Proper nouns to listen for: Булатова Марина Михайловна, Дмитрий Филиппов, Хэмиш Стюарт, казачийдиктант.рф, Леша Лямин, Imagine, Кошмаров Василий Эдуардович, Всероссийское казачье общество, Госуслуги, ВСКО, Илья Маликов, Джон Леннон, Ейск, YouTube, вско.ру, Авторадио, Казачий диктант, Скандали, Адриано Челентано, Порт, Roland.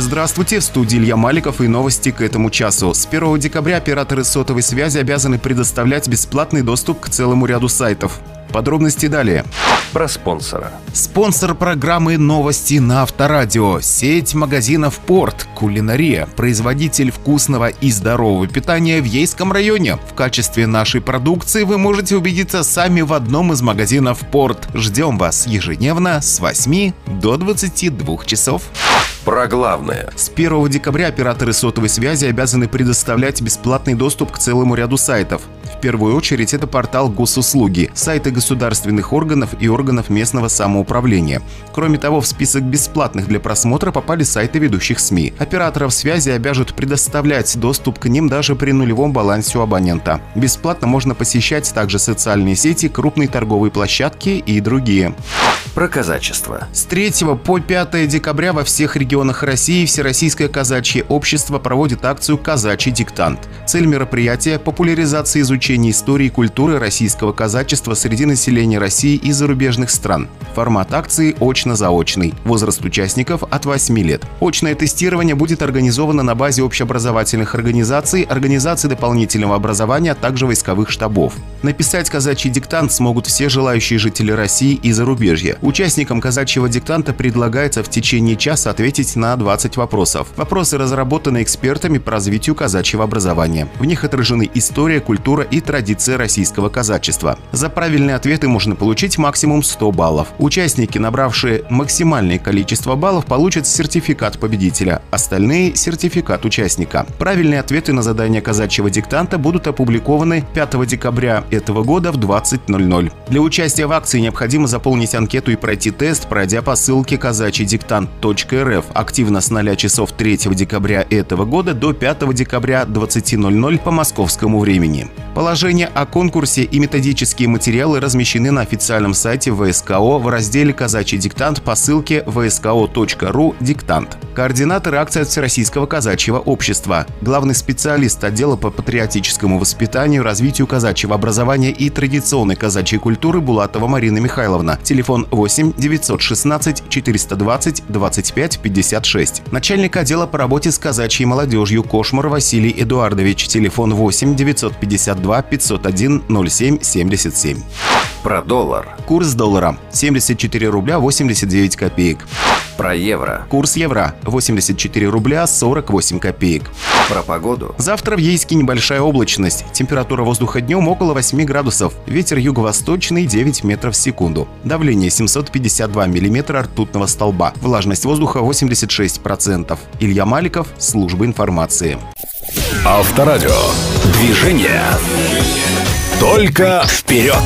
Здравствуйте, в студии Илья Маликов и новости к этому часу. С 1 декабря операторы сотовой связи обязаны предоставлять бесплатный доступ к целому ряду сайтов. Подробности далее. Про спонсора. Спонсор программы «Новости» на Авторадио — сеть магазинов «Порт», кулинария, производитель вкусного и здорового питания в Ейском районе. В качестве нашей продукции вы можете убедиться сами в одном из магазинов «Порт». Ждем вас ежедневно с 8 до 22 часов. Про главное. С 1 декабря операторы сотовой связи обязаны предоставлять бесплатный доступ к целому ряду сайтов. В первую очередь это портал Госуслуги, сайты государственных органов и органов местного самоуправления. Кроме того, в список бесплатных для просмотра попали сайты ведущих СМИ. Операторов связи обяжут предоставлять доступ к ним даже при нулевом балансе у абонента. Бесплатно можно посещать также социальные сети, крупные торговые площадки и другие. Про казачество. С 3 по 5 декабря во всех регионах России Всероссийское казачье общество проводит акцию «Казачий диктант». Цель мероприятия – популяризация изучения истории и культуры российского казачества среди населения России и зарубежных стран. Формат акции очно-заочный. Возраст участников от 8 лет. Очное тестирование будет организовано на базе общеобразовательных организаций, организаций дополнительного образования, а также войсковых штабов. Написать «Казачий диктант» смогут все желающие жители России и зарубежья. Участникам казачьего диктанта предлагается в течение часа ответить на 20 вопросов. Вопросы разработаны экспертами по развитию казачьего образования. В них отражены история, культура и традиции российского казачества. За правильные ответы можно получить максимум 100 баллов. Участники, набравшие максимальное количество баллов, получат сертификат победителя, остальные – сертификат участника. Правильные ответы на задания казачьего диктанта будут опубликованы 5 декабря этого года в 20:00. Для участия в акции необходимо заполнить анкету и пройти тест, пройдя по ссылке казачийдиктант.рф. Активно с 0 часов 3 декабря этого года до 5 декабря 20:00 по московскому времени. Положение о конкурсе и методические материалы размещены на официальном сайте ВСКО в разделе «Казачий диктант» по ссылке вско.ру «Диктант». Координатор акции от Всероссийского казачьего общества, главный специалист отдела по патриотическому воспитанию, развитию казачьего образования и традиционной казачьей культуры Булатова Марина Михайловна. Телефон 8 916 420 25 56. Начальник отдела по работе с казачьей молодежью Кошмаров Василий Эдуардович. Телефон 8 952 501 07 77. Про доллар. Курс доллара – 74 рубля 89 копеек. Про евро. Курс евро – 84 рубля 48 копеек. Про погоду. Завтра в Ейске небольшая облачность. Температура воздуха днем около 8 градусов. Ветер юго-восточный 9 метров в секунду. Давление 752 миллиметра ртутного столба. Влажность воздуха 86%. Илья Маликов, служба информации. Авторадио. Движение. Только вперед.